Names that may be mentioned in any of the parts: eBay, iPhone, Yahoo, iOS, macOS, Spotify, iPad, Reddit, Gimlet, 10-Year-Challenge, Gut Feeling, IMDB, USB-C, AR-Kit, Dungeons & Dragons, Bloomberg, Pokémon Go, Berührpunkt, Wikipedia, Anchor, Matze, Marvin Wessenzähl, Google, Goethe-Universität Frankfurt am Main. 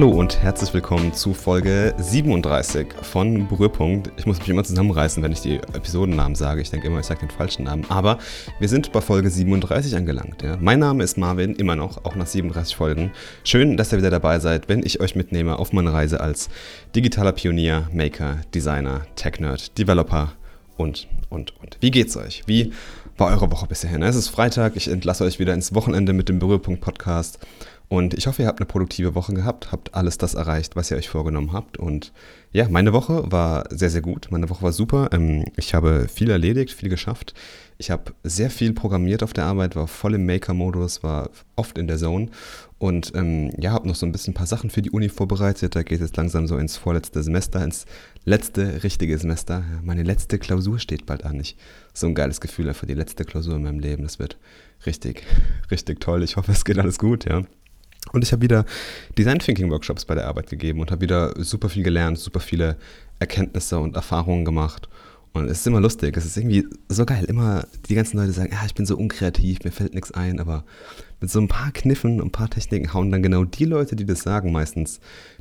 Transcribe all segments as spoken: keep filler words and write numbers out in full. Hallo und herzlich willkommen zu Folge siebenunddreißig von Berührpunkt. Ich muss mich immer zusammenreißen, wenn ich die Episodennamen sage. Ich denke immer, ich sage den falschen Namen. Aber wir sind bei Folge siebenunddreißig angelangt. Ja. Mein Name ist Marvin, immer noch, auch nach siebenunddreißig Folgen. Schön, dass ihr wieder dabei seid, wenn ich euch mitnehme auf meine Reise als digitaler Pionier, Maker, Designer, Tech-Nerd, Developer und, und, und. Wie geht's euch? Wie war eure Woche bisher? Es ist Freitag, ich entlasse euch wieder ins Wochenende mit dem Berührpunkt-Podcast. Und ich hoffe, ihr habt eine produktive Woche gehabt, habt alles das erreicht, was ihr euch vorgenommen habt. Und ja, meine Woche war sehr, sehr gut. Meine Woche war super. Ich habe viel erledigt, viel geschafft. Ich habe sehr viel programmiert auf der Arbeit, war voll im Maker-Modus, war oft in der Zone. Und ähm, ja, habe noch so ein bisschen ein paar Sachen für die Uni vorbereitet. Da geht es jetzt langsam so ins vorletzte Semester, ins letzte richtige Semester. Meine letzte Klausur steht bald an. Ich, so ein geiles Gefühl für die letzte Klausur in meinem Leben. Das wird richtig, richtig toll. Ich hoffe, es geht alles gut, ja. Und ich habe wieder Design Thinking Workshops bei der Arbeit gegeben und habe wieder super viel gelernt, super viele Erkenntnisse und Erfahrungen gemacht. Und es ist immer lustig, es ist irgendwie so geil. Immer die ganzen Leute sagen, ja, ich bin so unkreativ, mir fällt nichts ein. Aber mit so ein paar Kniffen und ein paar Techniken hauen dann genau die Leute, die das sagen, meistens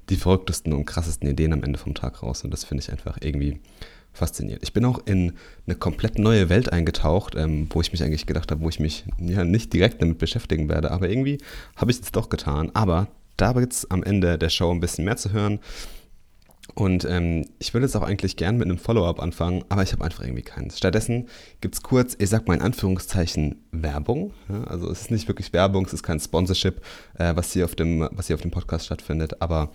die verrücktesten und krassesten Ideen am Ende vom Tag raus. Und das finde ich einfach irgendwie faszinierend. Ich bin auch in eine komplett neue Welt eingetaucht, ähm, wo ich mich eigentlich gedacht habe, wo ich mich ja nicht direkt damit beschäftigen werde, aber irgendwie habe ich es doch getan. Aber da wird es am Ende der Show ein bisschen mehr zu hören. Und ähm, ich würde jetzt auch eigentlich gern mit einem Follow-up anfangen, aber ich habe einfach irgendwie keins. Stattdessen gibt es kurz, ich sag mal in Anführungszeichen, Werbung. Ja, also es ist nicht wirklich Werbung, es ist kein Sponsorship, äh, was hier auf dem, was hier auf dem Podcast stattfindet, aber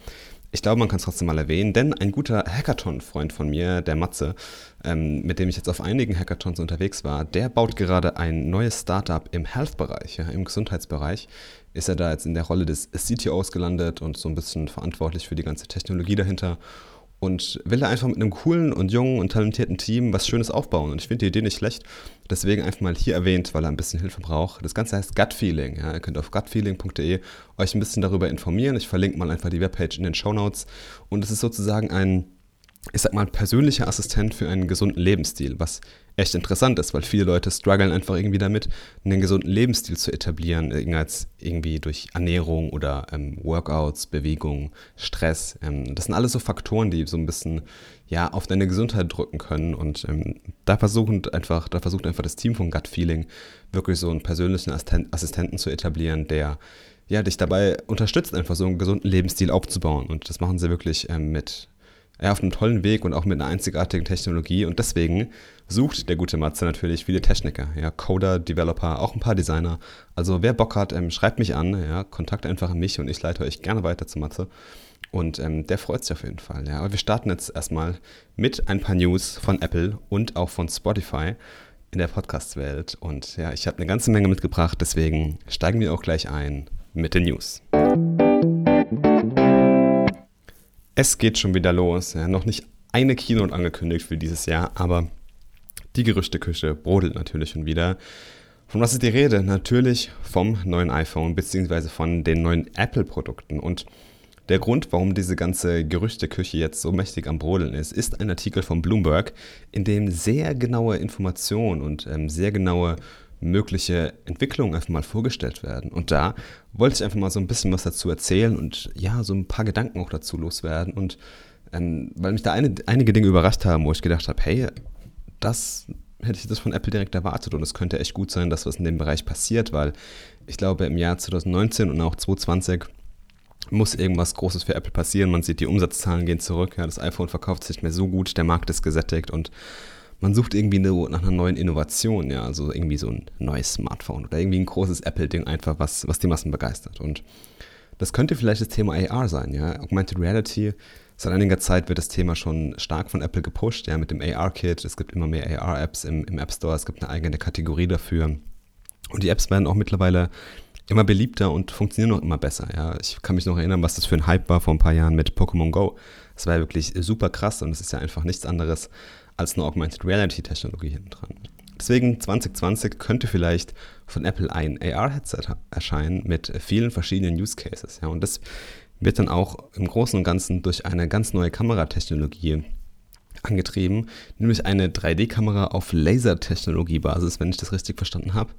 ich glaube, man kann es trotzdem mal erwähnen, denn ein guter Hackathon-Freund von mir, der Matze, ähm, mit dem ich jetzt auf einigen Hackathons unterwegs war, der baut gerade ein neues Startup im Health-Bereich, ja, im Gesundheitsbereich. Ist er da jetzt in der Rolle des C T Os gelandet und so ein bisschen verantwortlich für die ganze Technologie dahinter und will da einfach mit einem coolen und jungen und talentierten Team was Schönes aufbauen. Und ich finde die Idee nicht schlecht, deswegen einfach mal hier erwähnt, weil er ein bisschen Hilfe braucht. Das Ganze heißt Gut Feeling. Ja. Ihr könnt auf gut feeling punkt de euch ein bisschen darüber informieren. Ich verlinke mal einfach die Webpage in den Shownotes. Und es ist sozusagen ein, ich sag mal, persönlicher Assistent für einen gesunden Lebensstil, was echt interessant ist, weil viele Leute strugglen einfach irgendwie damit, einen gesunden Lebensstil zu etablieren, irgendwie durch Ernährung oder ähm, Workouts, Bewegung, Stress. Ähm, das sind alles so Faktoren, die so ein bisschen ja, auf deine Gesundheit drücken können. Und ähm, da, versucht einfach, da versucht einfach das Team von Gut Feeling wirklich so einen persönlichen Assistenten zu etablieren, der ja, dich dabei unterstützt, einfach so einen gesunden Lebensstil aufzubauen. Und das machen sie wirklich ähm, mit... Ja, auf einem tollen Weg und auch mit einer einzigartigen Technologie. Und deswegen sucht der gute Matze natürlich viele Techniker, ja, Coder, Developer, auch ein paar Designer. Also wer Bock hat, ähm, schreibt mich an, ja, kontakt einfach mich und ich leite euch gerne weiter zu Matze. Und ähm, der freut sich auf jeden Fall. Ja. Aber wir starten jetzt erstmal mit ein paar News von Apple und auch von Spotify in der Podcast-Welt. Und ja, ich habe eine ganze Menge mitgebracht, deswegen steigen wir auch gleich ein mit den News. Es geht schon wieder los. Ja, noch nicht eine Keynote angekündigt für dieses Jahr, aber die Gerüchteküche brodelt natürlich schon wieder. Von was ist die Rede? Natürlich vom neuen iPhone bzw. von den neuen Apple-Produkten. Und der Grund, warum diese ganze Gerüchteküche jetzt so mächtig am Brodeln ist, ist ein Artikel von Bloomberg, in dem sehr genaue Informationen und ähm, sehr genaue mögliche Entwicklungen einfach mal vorgestellt werden. Und da wollte ich einfach mal so ein bisschen was dazu erzählen und ja, so ein paar Gedanken auch dazu loswerden. Und ähm, weil mich da eine, einige Dinge überrascht haben, wo ich gedacht habe, hey, das hätte ich das von Apple direkt erwartet und es könnte echt gut sein, dass was in dem Bereich passiert, weil ich glaube, im Jahr zwanzig neunzehn und auch zwanzig zwanzig muss irgendwas Großes für Apple passieren. Man sieht, die Umsatzzahlen gehen zurück, ja, das iPhone verkauft sich nicht mehr so gut, der Markt ist gesättigt und man sucht irgendwie eine, nach einer neuen Innovation, ja, also irgendwie so ein neues Smartphone oder irgendwie ein großes Apple-Ding einfach, was, was die Massen begeistert. Und das könnte vielleicht das Thema A R sein, ja, Augmented Reality. Seit einiger Zeit wird das Thema schon stark von Apple gepusht, ja, mit dem A R-Kit. Es gibt immer mehr A R-Apps im, im App Store, es gibt eine eigene Kategorie dafür. Und die Apps werden auch mittlerweile immer beliebter und funktionieren auch immer besser, ja. Ich kann mich noch erinnern, was das für ein Hype war vor ein paar Jahren mit Pokémon Go. Das war wirklich super krass und es ist ja einfach nichts anderes als eine Augmented Reality-Technologie hinten dran. Deswegen zwanzig zwanzig könnte vielleicht von Apple ein A R-Headset erscheinen mit vielen verschiedenen Use Cases. Ja, und das wird dann auch im Großen und Ganzen durch eine ganz neue Kameratechnologie angetrieben, nämlich eine drei D-Kamera auf Lasertechnologiebasis, wenn ich das richtig verstanden habe.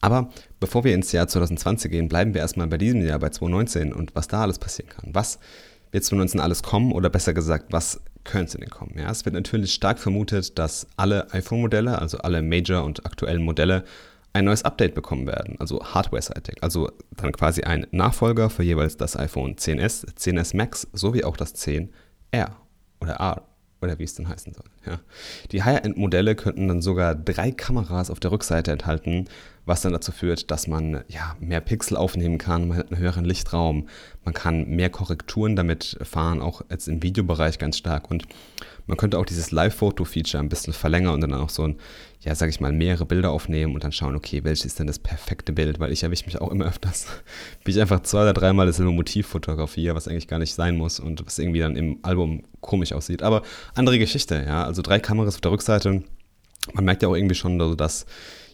Aber bevor wir ins Jahr zwanzig zwanzig gehen, bleiben wir erstmal bei diesem Jahr, bei zwanzig neunzehn und was da alles passieren kann. Was wird zwanzig neunzehn alles kommen oder besser gesagt, was könnte denn kommen? Ja, es wird natürlich stark vermutet, dass alle iPhone-Modelle, also alle Major- und aktuellen Modelle, ein neues Update bekommen werden, also hardware-seitig, also dann quasi ein Nachfolger für jeweils das iPhone X S, X S Max sowie auch das X R oder R oder wie es denn heißen soll. Ja. Die Higher-End-Modelle könnten dann sogar drei Kameras auf der Rückseite enthalten, was dann dazu führt, dass man ja, mehr Pixel aufnehmen kann, man hat einen höheren Lichtraum, man kann mehr Korrekturen damit fahren, auch jetzt im Videobereich ganz stark und man könnte auch dieses Live-Foto-Feature ein bisschen verlängern und dann auch so ein, ja, sag ich mal, mehrere Bilder aufnehmen und dann schauen, okay, welches ist denn das perfekte Bild, weil ich erwische mich auch immer öfters, wie ich einfach zwei oder dreimal dasselbe Motiv fotografiere, was eigentlich gar nicht sein muss und was irgendwie dann im Album komisch aussieht, aber andere Geschichte, ja, also drei Kameras auf der Rückseite, man merkt ja auch irgendwie schon, also dass,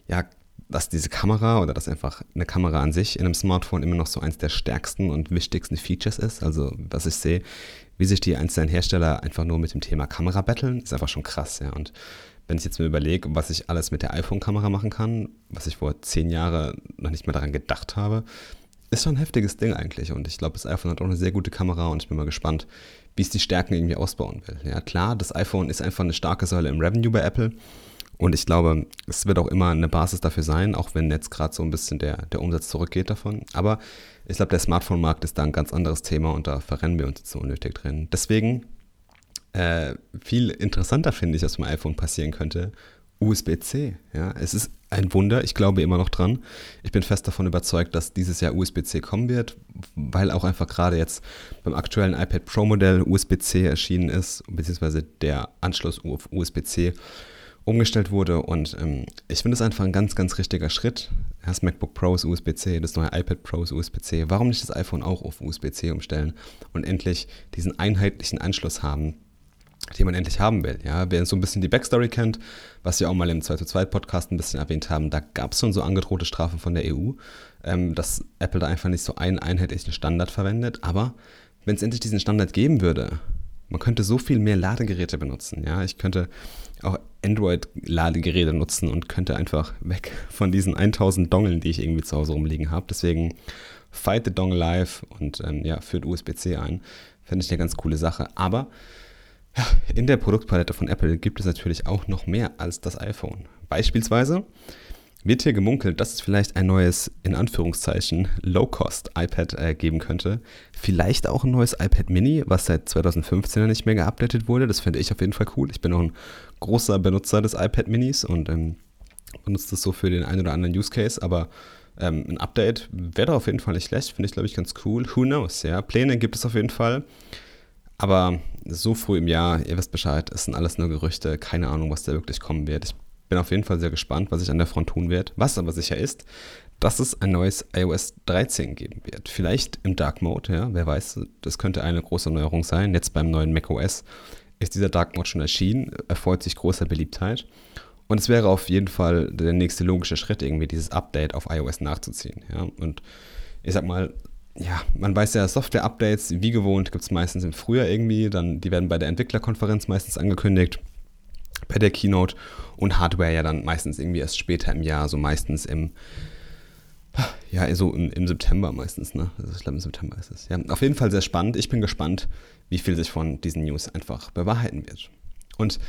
ja, dass diese Kamera oder dass einfach eine Kamera an sich in einem Smartphone immer noch so eins der stärksten und wichtigsten Features ist. Also was ich sehe, wie sich die einzelnen Hersteller einfach nur mit dem Thema Kamera battlen, ist einfach schon krass. Ja. Und wenn ich jetzt mir überlege, was ich alles mit der iPhone-Kamera machen kann, was ich vor zehn Jahren noch nicht mal daran gedacht habe, ist schon ein heftiges Ding eigentlich. Und ich glaube, das iPhone hat auch eine sehr gute Kamera und ich bin mal gespannt, wie es die Stärken irgendwie ausbauen will. Ja, klar, das iPhone ist einfach eine starke Säule im Revenue bei Apple. Und ich glaube, es wird auch immer eine Basis dafür sein, auch wenn jetzt gerade so ein bisschen der, der Umsatz zurückgeht davon. Aber ich glaube, der Smartphone-Markt ist da ein ganz anderes Thema und da verrennen wir uns jetzt so unnötig drin. Deswegen äh, viel interessanter finde ich, was mit dem iPhone passieren könnte, U S B C. Ja, es ist ein Wunder, ich glaube immer noch dran. Ich bin fest davon überzeugt, dass dieses Jahr U S B C kommen wird, weil auch einfach gerade jetzt beim aktuellen iPad Pro Modell U S B C erschienen ist, beziehungsweise der Anschluss auf U S B C umgestellt wurde und ähm, ich finde es einfach ein ganz, ganz richtiger Schritt. Das MacBook Pro ist U S B C, das neue iPad Pro ist U S B C. Warum nicht das iPhone auch auf U S B C umstellen und endlich diesen einheitlichen Anschluss haben, den man endlich haben will? Ja, wer so ein bisschen die Backstory kennt, was wir auch mal im zwei zu zwei Podcast ein bisschen erwähnt haben, da gab es schon so angedrohte Strafen von der E U, ähm, dass Apple da einfach nicht so einen einheitlichen Standard verwendet. Aber wenn es endlich diesen Standard geben würde, man könnte so viel mehr Ladegeräte benutzen. Ja, ich könnte auch Android-Ladegeräte nutzen und könnte einfach weg von diesen tausend Dongeln, die ich irgendwie zu Hause rumliegen habe. Deswegen fight the Dongle live und ähm, ja, führt U S B C ein. Fände ich eine ganz coole Sache. Aber ja, in der Produktpalette von Apple gibt es natürlich auch noch mehr als das iPhone. Beispielsweise wird hier gemunkelt, dass es vielleicht ein neues, in Anführungszeichen, Low-Cost-iPad äh, geben könnte. Vielleicht auch ein neues iPad Mini, was seit zwanzig fünfzehn nicht mehr geupdatet wurde. Das finde ich auf jeden Fall cool. Ich bin auch ein großer Benutzer des iPad Minis und ähm, benutze das so für den einen oder anderen Use Case. Aber ähm, ein Update wäre da auf jeden Fall nicht schlecht. Finde ich, glaube ich, ganz cool. Who knows, ja. Pläne gibt es auf jeden Fall. Aber so früh im Jahr, ihr wisst Bescheid, es sind alles nur Gerüchte. Keine Ahnung, was da wirklich kommen wird. Ich bin auf jeden Fall sehr gespannt, was ich an der Front tun werde. Was aber sicher ist, dass es ein neues i O S dreizehn geben wird. Vielleicht im Dark Mode, ja, wer weiß, das könnte eine große Neuerung sein. Jetzt beim neuen macOS ist dieser Dark Mode schon erschienen, erfreut sich großer Beliebtheit. Und es wäre auf jeden Fall der nächste logische Schritt, irgendwie dieses Update auf iOS nachzuziehen. Ja. Und ich sag mal, ja, man weiß ja, Software-Updates, wie gewohnt, gibt es meistens im Frühjahr irgendwie. Dann, die werden bei der Entwicklerkonferenz meistens angekündigt, bei der Keynote und Hardware ja dann meistens irgendwie erst später im Jahr, so meistens im, ja, so im, im September meistens, ne? Also ich glaube, im September ist es. Ja, auf jeden Fall sehr spannend. Ich bin gespannt, wie viel sich von diesen News einfach bewahrheiten wird. Und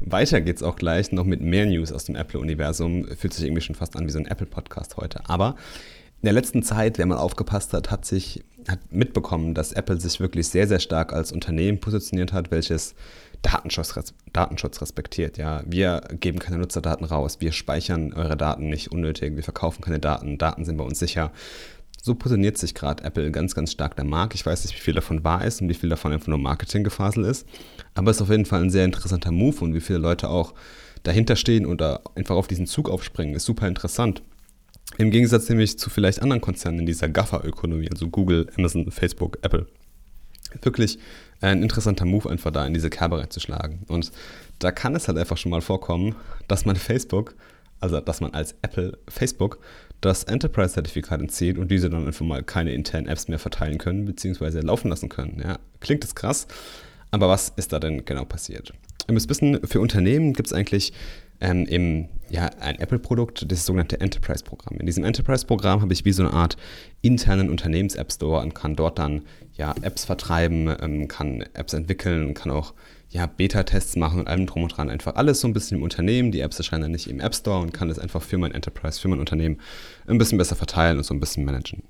weiter geht's auch gleich noch mit mehr News aus dem Apple-Universum. Fühlt sich irgendwie schon fast an wie so ein Apple-Podcast heute. Aber in der letzten Zeit, wer mal aufgepasst hat, hat sich hat mitbekommen, dass Apple sich wirklich sehr, sehr stark als Unternehmen positioniert hat, welches Datenschutz, Datenschutz respektiert. Ja, wir geben keine Nutzerdaten raus, wir speichern eure Daten nicht unnötig, wir verkaufen keine Daten, Daten sind bei uns sicher. So positioniert sich gerade Apple ganz, ganz stark der Markt. Ich weiß nicht, wie viel davon wahr ist und wie viel davon einfach nur Marketinggefasel ist, aber es ist auf jeden Fall ein sehr interessanter Move und wie viele Leute auch dahinter stehen und da einfach auf diesen Zug aufspringen, ist super interessant. Im Gegensatz nämlich zu vielleicht anderen Konzernen in dieser GAFA-Ökonomie, also Google, Amazon, Facebook, Apple. Wirklich ein interessanter Move einfach da in diese Kerbe reinzuschlagen. Und da kann es halt einfach schon mal vorkommen, dass man Facebook, also dass man als Apple Facebook das Enterprise-Zertifikat entzieht und diese dann einfach mal keine internen Apps mehr verteilen können beziehungsweise laufen lassen können. Ja, klingt jetzt krass, aber was ist da denn genau passiert? Ihr müsst wissen, für Unternehmen gibt es eigentlich ähm, im ja, ein Apple-Produkt, das sogenannte Enterprise-Programm. In diesem Enterprise-Programm habe ich wie so eine Art internen Unternehmens-App-Store und kann dort dann ja Apps vertreiben, ähm, kann Apps entwickeln, kann auch ja, Beta-Tests machen und allem drum und dran. Einfach alles so ein bisschen im Unternehmen. Die Apps erscheinen dann nicht im App-Store und kann das einfach für mein Enterprise, für mein Unternehmen ein bisschen besser verteilen und so ein bisschen managen.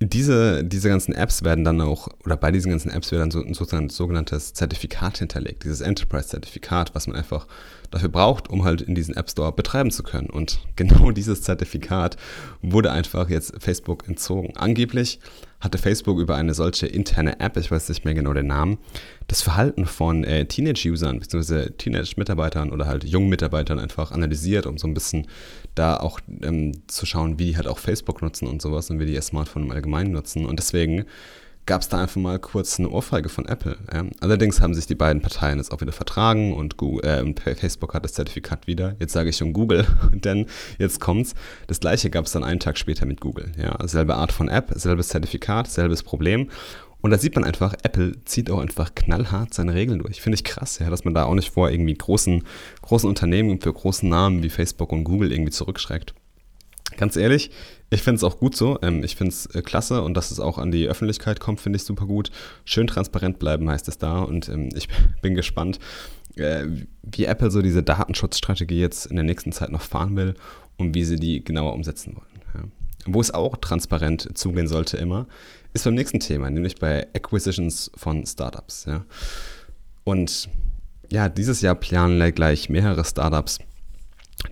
Diese, diese ganzen Apps werden dann auch, oder bei diesen ganzen Apps wird dann so, sozusagen ein sogenanntes Zertifikat hinterlegt, dieses Enterprise-Zertifikat, was man einfach dafür braucht, um halt in diesen App-Store betreiben zu können. Und genau dieses Zertifikat wurde einfach jetzt Facebook entzogen. Angeblich hatte Facebook über eine solche interne App, ich weiß nicht mehr genau den Namen, das Verhalten von äh, Teenage-Usern bzw. Teenage-Mitarbeitern oder halt jungen Mitarbeitern einfach analysiert, um so ein bisschen da auch ähm, zu schauen, wie die halt auch Facebook nutzen und sowas und wie die ihr Smartphone im Allgemeinen nutzen. Und deswegen gab es da einfach mal kurz eine Ohrfeige von Apple. Ja. Allerdings haben sich die beiden Parteien jetzt auch wieder vertragen und Google, äh, Facebook hat das Zertifikat wieder. Jetzt sage ich schon Google, denn jetzt kommt's. Das gleiche gab es dann einen Tag später mit Google. Ja. Selbe Art von App, selbes Zertifikat, selbes Problem. Und da sieht man einfach, Apple zieht auch einfach knallhart seine Regeln durch. Finde ich krass, ja, dass man da auch nicht vor irgendwie großen, großen Unternehmen für großen Namen wie Facebook und Google irgendwie zurückschreckt. Ganz ehrlich, ich finde es auch gut so. Ich finde es klasse und dass es auch an die Öffentlichkeit kommt, finde ich super gut. Schön transparent bleiben heißt es da und ich bin gespannt, wie Apple so diese Datenschutzstrategie jetzt in der nächsten Zeit noch fahren will und wie sie die genauer umsetzen wollen. Wo es auch transparent zugehen sollte immer, ist beim nächsten Thema, nämlich bei Acquisitions von Startups. Und ja, dieses Jahr planen gleich mehrere Startups,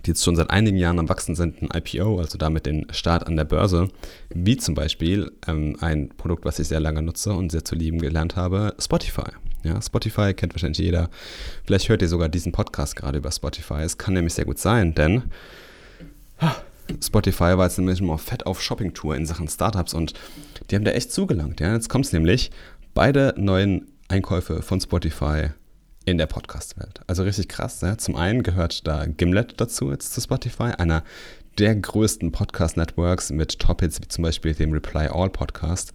die jetzt schon seit einigen Jahren am Wachsen sind, ein I P O, also damit den Start an der Börse, wie zum Beispiel ähm, ein Produkt, was ich sehr lange nutze und sehr zu lieben gelernt habe, Spotify. Ja, Spotify kennt wahrscheinlich jeder. Vielleicht hört ihr sogar diesen Podcast gerade über Spotify. Es kann nämlich sehr gut sein, denn Spotify war jetzt nämlich mal fett auf Shopping-Tour in Sachen Startups und die haben da echt zugelangt. Ja? Jetzt kommt es nämlich, beide neuen Einkäufe von Spotify in der Podcast-Welt. Also richtig krass. Ja? Zum einen gehört da Gimlet dazu, jetzt zu Spotify, einer der größten Podcast-Networks mit Top-Hits wie zum Beispiel dem Reply All-Podcast,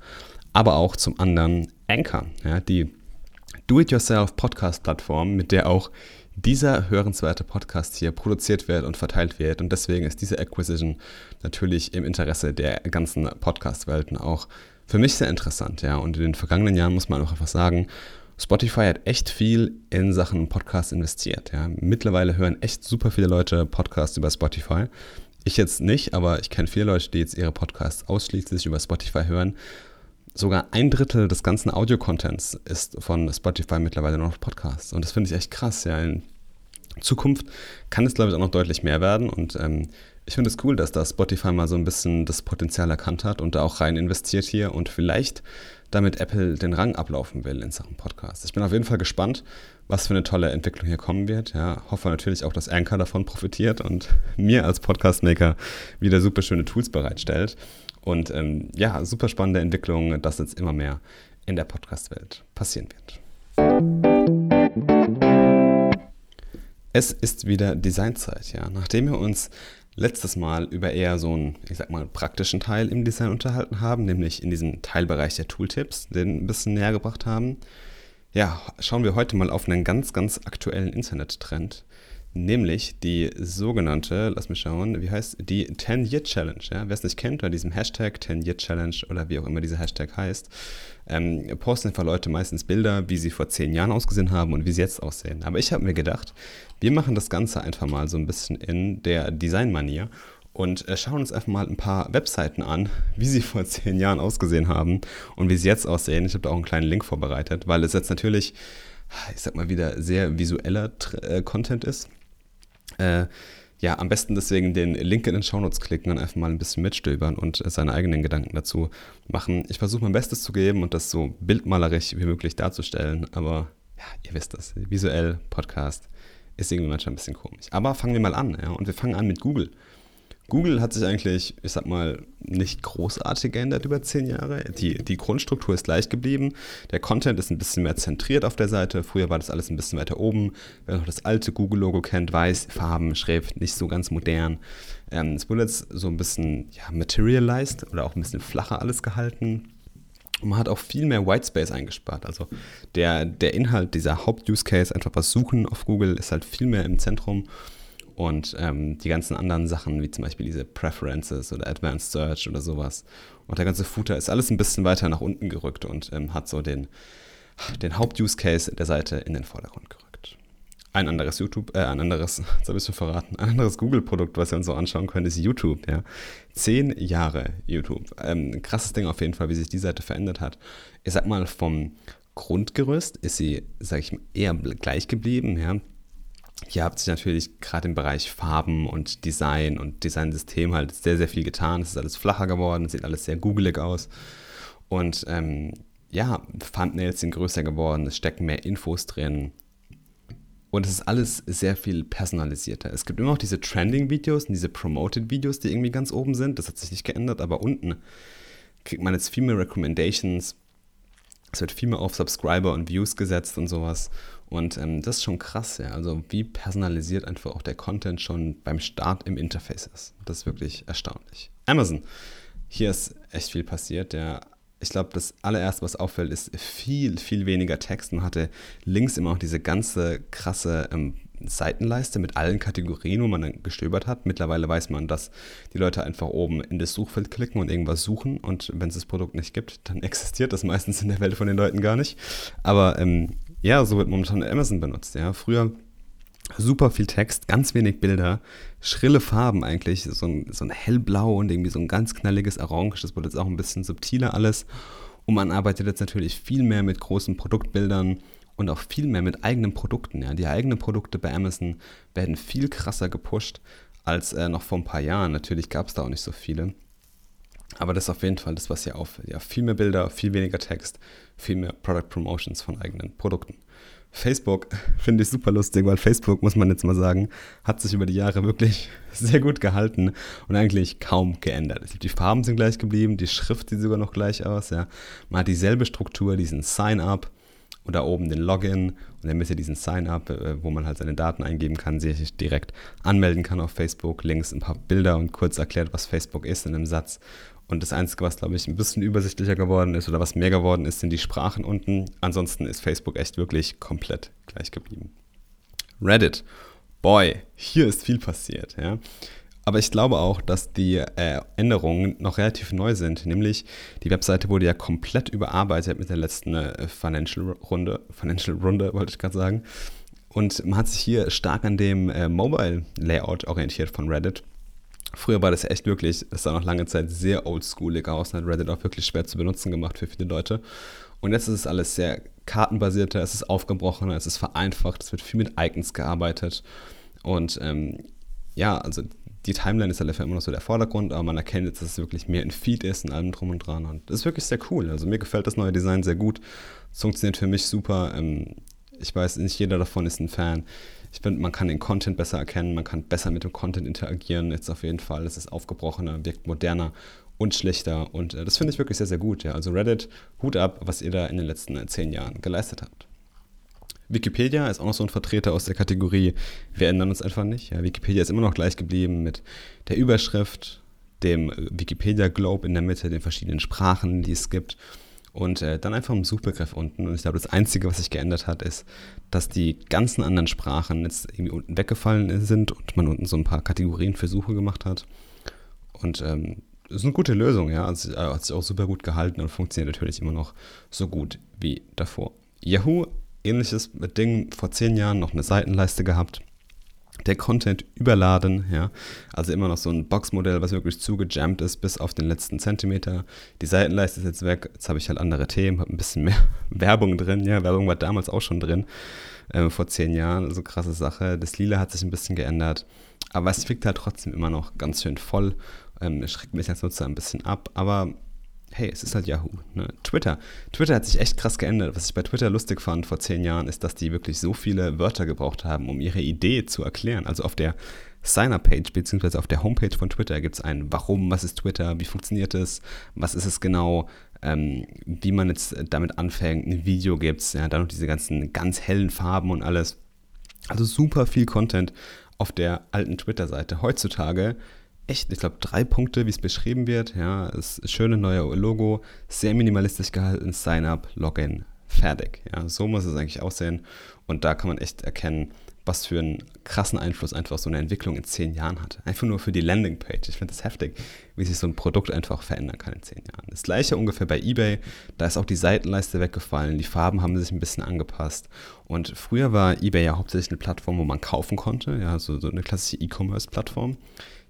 aber auch zum anderen Anchor, ja? Die Do-it-yourself-Podcast-Plattform, mit der auch dieser hörenswerte Podcast hier produziert wird und verteilt wird. Und deswegen ist diese Acquisition natürlich im Interesse der ganzen Podcast-Welten auch für mich sehr interessant. Ja? Und in den vergangenen Jahren muss man auch einfach sagen, Spotify hat echt viel in Sachen Podcast investiert. Ja. Mittlerweile hören echt super viele Leute Podcasts über Spotify. Ich jetzt nicht, aber ich kenne viele Leute, die jetzt ihre Podcasts ausschließlich über Spotify hören. Sogar ein Drittel des ganzen Audio-Contents ist von Spotify mittlerweile nur noch Podcasts. Und das finde ich echt krass. Ja. In Zukunft kann es, glaube ich, auch noch deutlich mehr werden. Und ähm, ich finde es cool, dass da Spotify mal so ein bisschen das Potenzial erkannt hat und da auch rein investiert hier und vielleicht damit Apple den Rang ablaufen will in Sachen Podcast. Ich bin auf jeden Fall gespannt, was für eine tolle Entwicklung hier kommen wird. Ja, hoffe natürlich auch, dass Anchor davon profitiert und mir als Podcast-Maker wieder super schöne Tools bereitstellt. Und ähm, ja, super spannende Entwicklung, dass jetzt immer mehr in der Podcast-Welt passieren wird. Es ist wieder Designzeit. Ja. Nachdem wir uns letztes Mal über eher so einen, ich sag mal, praktischen Teil im Design unterhalten haben, nämlich in diesem Teilbereich der Tooltips, den ein bisschen näher gebracht haben. Ja, schauen wir heute mal auf einen ganz, ganz aktuellen Internet-Trend, nämlich die sogenannte, lass mich schauen, wie heißt die ten-Year-Challenge. Ja? Wer es nicht kennt, unter diesem Hashtag ten-Year-Challenge oder wie auch immer dieser Hashtag heißt, ähm, posten einfach Leute meistens Bilder, wie sie vor zehn Jahren ausgesehen haben und wie sie jetzt aussehen. Aber ich habe mir gedacht, wir machen das Ganze einfach mal so ein bisschen in der Design-Manier und äh, schauen uns einfach mal ein paar Webseiten an, wie sie vor zehn Jahren ausgesehen haben und wie sie jetzt aussehen. Ich habe da auch einen kleinen Link vorbereitet, weil es jetzt natürlich, ich sag mal wieder, sehr visueller äh, Content ist. Äh, ja, am besten deswegen den Link in den Shownotes klicken und einfach mal ein bisschen mitstöbern und äh, seine eigenen Gedanken dazu machen. Ich versuche mein Bestes zu geben und das so bildmalerisch wie möglich darzustellen, aber ja, ihr wisst das, visuell, Podcast ist irgendwie manchmal ein bisschen komisch. Aber fangen wir mal an, ja, und wir fangen an mit Google. Google hat sich eigentlich, ich sag mal, nicht großartig geändert über zehn Jahre. Die, die Grundstruktur ist gleich geblieben. Der Content ist ein bisschen mehr zentriert auf der Seite. Früher war das alles ein bisschen weiter oben. Wer noch das alte Google-Logo kennt, weiß, Farben, Schrift, nicht so ganz modern. Ähm, es wurde jetzt so ein bisschen ja, materialized oder auch ein bisschen flacher alles gehalten. Und man hat auch viel mehr Whitespace eingespart. Also der, der Inhalt dieser Haupt-Use-Case, einfach was suchen auf Google, ist halt viel mehr im Zentrum. Und ähm, die ganzen anderen Sachen, wie zum Beispiel diese Preferences oder Advanced Search oder sowas. Und der ganze Footer ist alles ein bisschen weiter nach unten gerückt und ähm, hat so den, den Haupt-Use-Case der Seite in den Vordergrund gerückt. Ein anderes YouTube, äh, ein anderes, jetzt habe ich schon verraten, ein anderes Google-Produkt, was wir uns so anschauen können, ist YouTube, ja. Zehn Jahre YouTube. Ähm, krasses Ding auf jeden Fall, wie sich die Seite verändert hat. Ich sag mal, vom Grundgerüst ist sie, sag ich mal, eher gleich geblieben, ja. Hier hat sich natürlich gerade im Bereich Farben und Design und Designsystem halt sehr, sehr viel getan. Es ist alles flacher geworden, es sieht alles sehr googelig aus. Und ähm, ja, Thumbnails sind größer geworden, es stecken mehr Infos drin. Und es ist alles sehr viel personalisierter. Es gibt immer noch diese Trending-Videos und diese Promoted-Videos, die irgendwie ganz oben sind. Das hat sich nicht geändert, aber unten kriegt man jetzt viel mehr Recommendations. Es wird viel mehr auf Subscriber und Views gesetzt und sowas. Und ähm, das ist schon krass, ja. Also wie personalisiert einfach auch der Content schon beim Start im Interface ist. Das ist wirklich erstaunlich. Amazon. Hier ist echt viel passiert, ja. Ich glaube, das allererste, was auffällt, ist viel, viel weniger Text. Man hatte links immer auch diese ganze krasse ähm, Seitenleiste mit allen Kategorien, wo man dann gestöbert hat. Mittlerweile weiß man, dass die Leute einfach oben in das Suchfeld klicken und irgendwas suchen. Und wenn es das Produkt nicht gibt, dann existiert das meistens in der Welt von den Leuten gar nicht. Aber ähm, ja, so wird momentan Amazon benutzt. Ja. Früher super viel Text, ganz wenig Bilder, schrille Farben eigentlich, so ein, so ein hellblau und irgendwie so ein ganz knalliges Orange, das wurde jetzt auch ein bisschen subtiler alles. Und man arbeitet jetzt natürlich viel mehr mit großen Produktbildern und auch viel mehr mit eigenen Produkten. Ja. Die eigenen Produkte bei Amazon werden viel krasser gepusht als äh, noch vor ein paar Jahren. Natürlich gab es da auch nicht so viele. Aber das ist auf jeden Fall das, was hier auffällt. Ja, viel mehr Bilder, viel weniger Text, viel mehr Product Promotions von eigenen Produkten. Facebook finde ich super lustig, weil Facebook, muss man jetzt mal sagen, hat sich über die Jahre wirklich sehr gut gehalten und eigentlich kaum geändert. Die Farben sind gleich geblieben, die Schrift sieht sogar noch gleich aus. Ja. Man hat dieselbe Struktur, diesen Sign-up und da oben den Login und dann müsst ihr diesen Sign-up, wo man halt seine Daten eingeben kann, sich direkt anmelden kann auf Facebook. Links ein paar Bilder und kurz erklärt, was Facebook ist in einem Satz. Und das Einzige, was, glaube ich, ein bisschen übersichtlicher geworden ist oder was mehr geworden ist, sind die Sprachen unten. Ansonsten ist Facebook echt wirklich komplett gleich geblieben. Reddit. Boy, hier ist viel passiert. Ja. Aber ich glaube auch, dass die äh, Änderungen noch relativ neu sind. Nämlich, die Webseite wurde ja komplett überarbeitet mit der letzten äh, Financial-Runde. Financial-Runde wollte ich gerade sagen. Und man hat sich hier stark an dem äh, Mobile-Layout orientiert von Reddit. Früher war das echt wirklich, das sah noch lange Zeit sehr oldschoolig aus und hat Reddit auch wirklich schwer zu benutzen gemacht für viele Leute. Und jetzt ist es alles sehr kartenbasierter, es ist aufgebrochener, es ist vereinfacht, es wird viel mit Icons gearbeitet. Und ähm, ja, also die Timeline ist halt immer noch so der Vordergrund, aber man erkennt jetzt, dass es wirklich mehr ein Feed ist und allem drum und dran. Und das ist wirklich sehr cool, also mir gefällt das neue Design sehr gut, es funktioniert für mich super. Ähm, ich weiß, nicht jeder davon ist ein Fan. Ich finde, man kann den Content besser erkennen, man kann besser mit dem Content interagieren, jetzt auf jeden Fall. Es ist aufgebrochener, wirkt moderner und schlichter und das finde ich wirklich sehr, sehr gut. Ja. Also Reddit, Hut ab, was ihr da in den letzten zehn Jahren geleistet habt. Wikipedia ist auch noch so ein Vertreter aus der Kategorie, wir ändern uns einfach nicht. Ja. Wikipedia ist immer noch gleich geblieben mit der Überschrift, dem Wikipedia-Globe in der Mitte, den verschiedenen Sprachen, die es gibt. Und äh, dann einfach im Suchbegriff unten. Und ich glaube, das Einzige, was sich geändert hat, ist, dass die ganzen anderen Sprachen jetzt irgendwie unten weggefallen sind und man unten so ein paar Kategorien für Suche gemacht hat. Und ähm, das ist eine gute Lösung, ja. Also, also, hat sich auch super gut gehalten und funktioniert natürlich immer noch so gut wie davor. Yahoo, ähnliches Ding, vor zehn Jahren noch eine Seitenleiste gehabt. Der Content überladen, ja, also immer noch so ein Boxmodell, was wirklich zugejammt ist bis auf den letzten Zentimeter. Die Seitenleiste ist jetzt weg, jetzt habe ich halt andere Themen, habe ein bisschen mehr Werbung drin, ja, Werbung war damals auch schon drin, äh, vor zehn Jahren, also krasse Sache. Das Lila hat sich ein bisschen geändert, aber es fickt halt trotzdem immer noch ganz schön voll, ähm, schreckt mich als Nutzer ein bisschen ab, aber hey, es ist halt Yahoo, ne? Twitter. Twitter hat sich echt krass geändert. Was ich bei Twitter lustig fand vor zehn Jahren, ist, dass die wirklich so viele Wörter gebraucht haben, um ihre Idee zu erklären. Also auf der Sign-Up-Page bzw. auf der Homepage von Twitter gibt es ein Warum, was ist Twitter, wie funktioniert es, was ist es genau, ähm, wie man jetzt damit anfängt, ein Video gibt es, ja, dann noch diese ganzen ganz hellen Farben und alles. Also super viel Content auf der alten Twitter-Seite. Heutzutage echt, ich glaube, drei Punkte, wie es beschrieben wird. Ja, das schöne neue Logo, sehr minimalistisch gehalten, Sign-up, Login, fertig. Ja, so muss es eigentlich aussehen. Und da kann man echt erkennen, was für einen krassen Einfluss einfach so eine Entwicklung in zehn Jahren hat. Einfach nur für die Landingpage. Ich finde das heftig, wie sich so ein Produkt einfach verändern kann in zehn Jahren. Das gleiche ungefähr bei eBay. Da ist auch die Seitenleiste weggefallen. Die Farben haben sich ein bisschen angepasst. Und früher war eBay ja hauptsächlich eine Plattform, wo man kaufen konnte. Ja, so, so eine klassische E-Commerce-Plattform.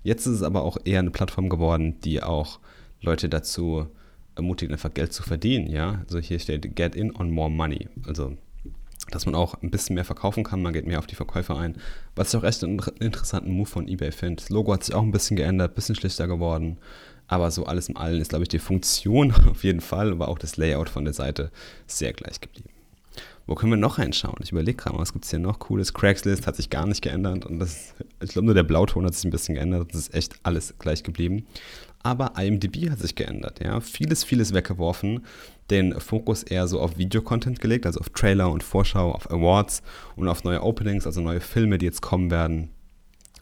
Jetzt ist es aber auch eher eine Plattform geworden, die auch Leute dazu ermutigt, einfach Geld zu verdienen. Ja, also hier steht Get in on more money. Also, dass man auch ein bisschen mehr verkaufen kann, man geht mehr auf die Verkäufer ein. Was ich auch echt einen interessanten Move von eBay finde. Das Logo hat sich auch ein bisschen geändert, ein bisschen schlichter geworden. Aber so alles in allem ist, glaube ich, die Funktion auf jeden Fall, aber auch das Layout von der Seite sehr gleich geblieben. Wo können wir noch reinschauen? Ich überlege gerade mal, was gibt es hier noch Cooles? Craigslist hat sich gar nicht geändert. Und das, ich glaube, nur der Blauton hat sich ein bisschen geändert. Das ist echt alles gleich geblieben. Aber I M D B hat sich geändert, ja. Vieles, vieles weggeworfen, den Fokus eher so auf Videocontent gelegt, also auf Trailer und Vorschau, auf Awards und auf neue Openings, also neue Filme, die jetzt kommen werden.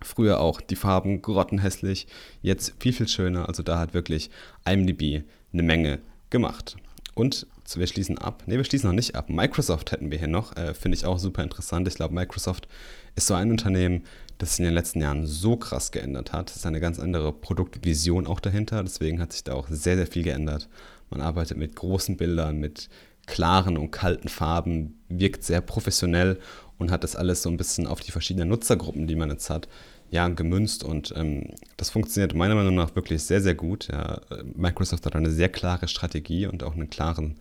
Früher auch die Farben grottenhässlich, jetzt viel, viel schöner. Also da hat wirklich I M D B eine Menge gemacht. Und wir schließen ab. Ne, wir schließen noch nicht ab. Microsoft hätten wir hier noch. Äh, finde ich auch super interessant. Ich glaube, Microsoft ist so ein Unternehmen, das sich in den letzten Jahren so krass geändert hat. Es ist eine ganz andere Produktvision auch dahinter. Deswegen hat sich da auch sehr, sehr viel geändert. Man arbeitet mit großen Bildern, mit klaren und kalten Farben, wirkt sehr professionell und hat das alles so ein bisschen auf die verschiedenen Nutzergruppen, die man jetzt hat, ja, gemünzt. Und ähm, das funktioniert meiner Meinung nach wirklich sehr, sehr gut. Ja, Microsoft hat eine sehr klare Strategie und auch einen klaren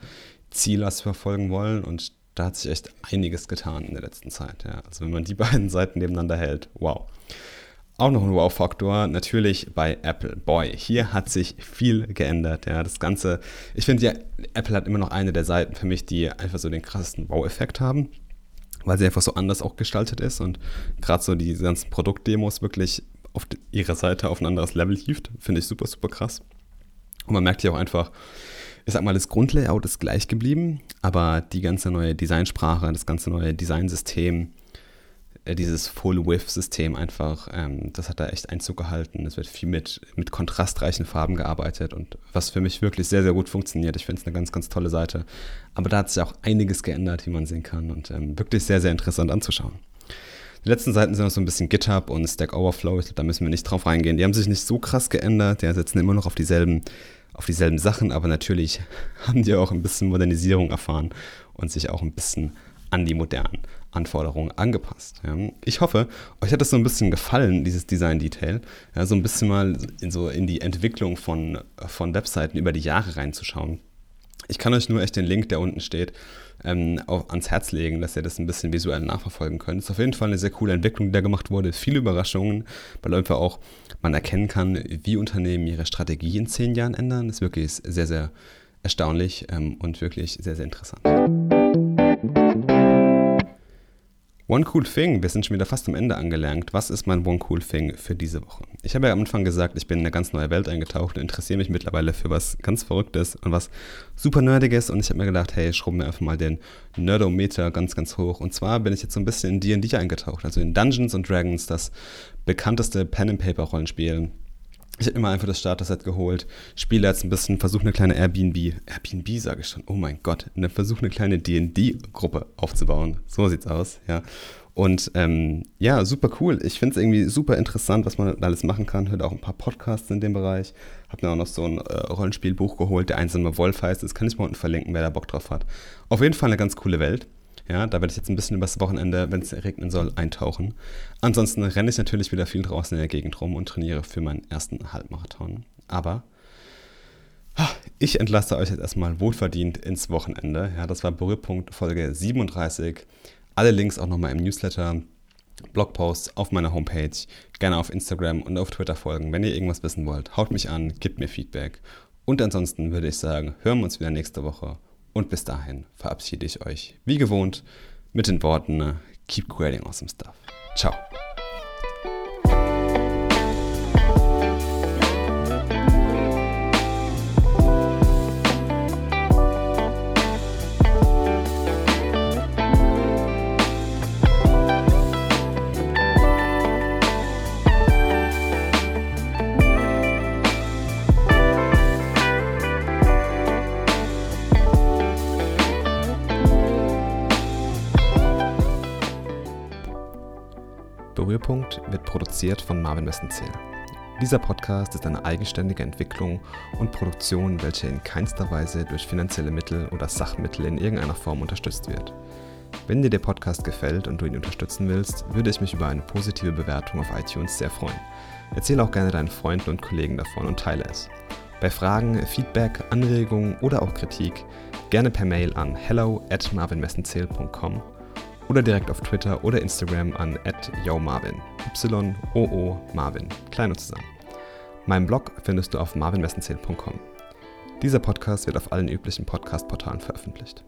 Ziel, was sie verfolgen wollen. Und da hat sich echt einiges getan in der letzten Zeit. Ja. Also wenn man die beiden Seiten nebeneinander hält, wow. Auch noch ein Wow-Faktor, natürlich bei Apple. Boy, hier hat sich viel geändert. Ja, das Ganze, ich finde ja, Apple hat immer noch eine der Seiten für mich, die einfach so den krassesten Wow-Effekt haben, weil sie einfach so anders auch gestaltet ist und gerade so die ganzen Produktdemos wirklich auf ihrer Seite auf ein anderes Level hieft. Finde ich super, super krass. Und man merkt hier auch einfach, ich sag mal, das Grundlayout ist gleich geblieben, aber die ganze neue Designsprache, das ganze neue Designsystem, dieses Full-Width-System einfach, ähm, das hat da echt Einzug gehalten. Es wird viel mit, mit kontrastreichen Farben gearbeitet und was für mich wirklich sehr, sehr gut funktioniert. Ich finde es eine ganz, ganz tolle Seite. Aber da hat sich auch einiges geändert, wie man sehen kann und ähm, wirklich sehr, sehr interessant anzuschauen. Die letzten Seiten sind noch so ein bisschen GitHub und Stack Overflow. Ich glaube, da müssen wir nicht drauf reingehen. Die haben sich nicht so krass geändert. Die setzen immer noch auf dieselben, auf dieselben Sachen, aber natürlich haben die auch ein bisschen Modernisierung erfahren und sich auch ein bisschen an die modernen Anforderungen angepasst. Ja. Ich hoffe, euch hat das so ein bisschen gefallen, dieses Design-Detail. Ja, so ein bisschen mal in, so in die Entwicklung von, von Webseiten über die Jahre reinzuschauen. Ich kann euch nur echt den Link, der unten steht, ähm, auf, ans Herz legen, dass ihr das ein bisschen visuell nachverfolgen könnt. Es ist auf jeden Fall eine sehr coole Entwicklung, die da gemacht wurde. Viele Überraschungen, weil einfach auch man erkennen kann, wie Unternehmen ihre Strategie in zehn Jahren ändern. Das ist wirklich sehr, sehr erstaunlich ähm, und wirklich sehr, sehr interessant. One Cool Thing, wir sind schon wieder fast am Ende angelangt. Was ist mein One Cool Thing für diese Woche? Ich habe ja am Anfang gesagt, ich bin in eine ganz neue Welt eingetaucht und interessiere mich mittlerweile für was ganz Verrücktes und was super Nerdiges. Und ich habe mir gedacht, hey, schrubben wir einfach mal den Nerdometer ganz, ganz hoch. Und zwar bin ich jetzt so ein bisschen in D und D eingetaucht, also in Dungeons and Dragons, das bekannteste Pen-and-Paper-Rollenspiel. Ich habe immer einfach das Starter-Set geholt, spiele jetzt ein bisschen, versuche eine kleine Airbnb, Airbnb sage ich schon, oh mein Gott, versuche eine kleine D und D-Gruppe aufzubauen. So sieht's aus, ja. Und ähm, ja, super cool. Ich finde es irgendwie super interessant, was man alles machen kann. Hört auch ein paar Podcasts in dem Bereich. Hab mir auch noch so ein äh, Rollenspielbuch geholt, der Einzelner Wolf heißt. Das kann ich mal unten verlinken, wer da Bock drauf hat. Auf jeden Fall eine ganz coole Welt. Ja, da werde ich jetzt ein bisschen übers Wochenende, wenn es regnen soll, eintauchen. Ansonsten renne ich natürlich wieder viel draußen in der Gegend rum und trainiere für meinen ersten Halbmarathon. Aber ich entlasse euch jetzt erstmal wohlverdient ins Wochenende. Ja, das war Berührpunkt Folge siebenunddreißig. Alle Links auch nochmal im Newsletter, Blogposts auf meiner Homepage. Gerne auf Instagram und auf Twitter folgen. Wenn ihr irgendwas wissen wollt, haut mich an, gebt mir Feedback. Und ansonsten würde ich sagen, hören wir uns wieder nächste Woche. Und bis dahin verabschiede ich euch, wie gewohnt, mit den Worten Keep creating awesome stuff. Ciao. Berührpunkt wird produziert von Marvin Wessenzähl. Dieser Podcast ist eine eigenständige Entwicklung und Produktion, welche in keinster Weise durch finanzielle Mittel oder Sachmittel in irgendeiner Form unterstützt wird. Wenn dir der Podcast gefällt und du ihn unterstützen willst, würde ich mich über eine positive Bewertung auf iTunes sehr freuen. Erzähle auch gerne deinen Freunden und Kollegen davon und teile es. Bei Fragen, Feedback, Anregungen oder auch Kritik gerne per Mail an hello at marvinwessenzähl punkt com oder direkt auf Twitter oder Instagram an at yo marvin, y-o-o Marvin, klein und zusammen. Meinen Blog findest du auf marvinwessenzähl punkt com. Dieser Podcast wird auf allen üblichen Podcast-Portalen veröffentlicht.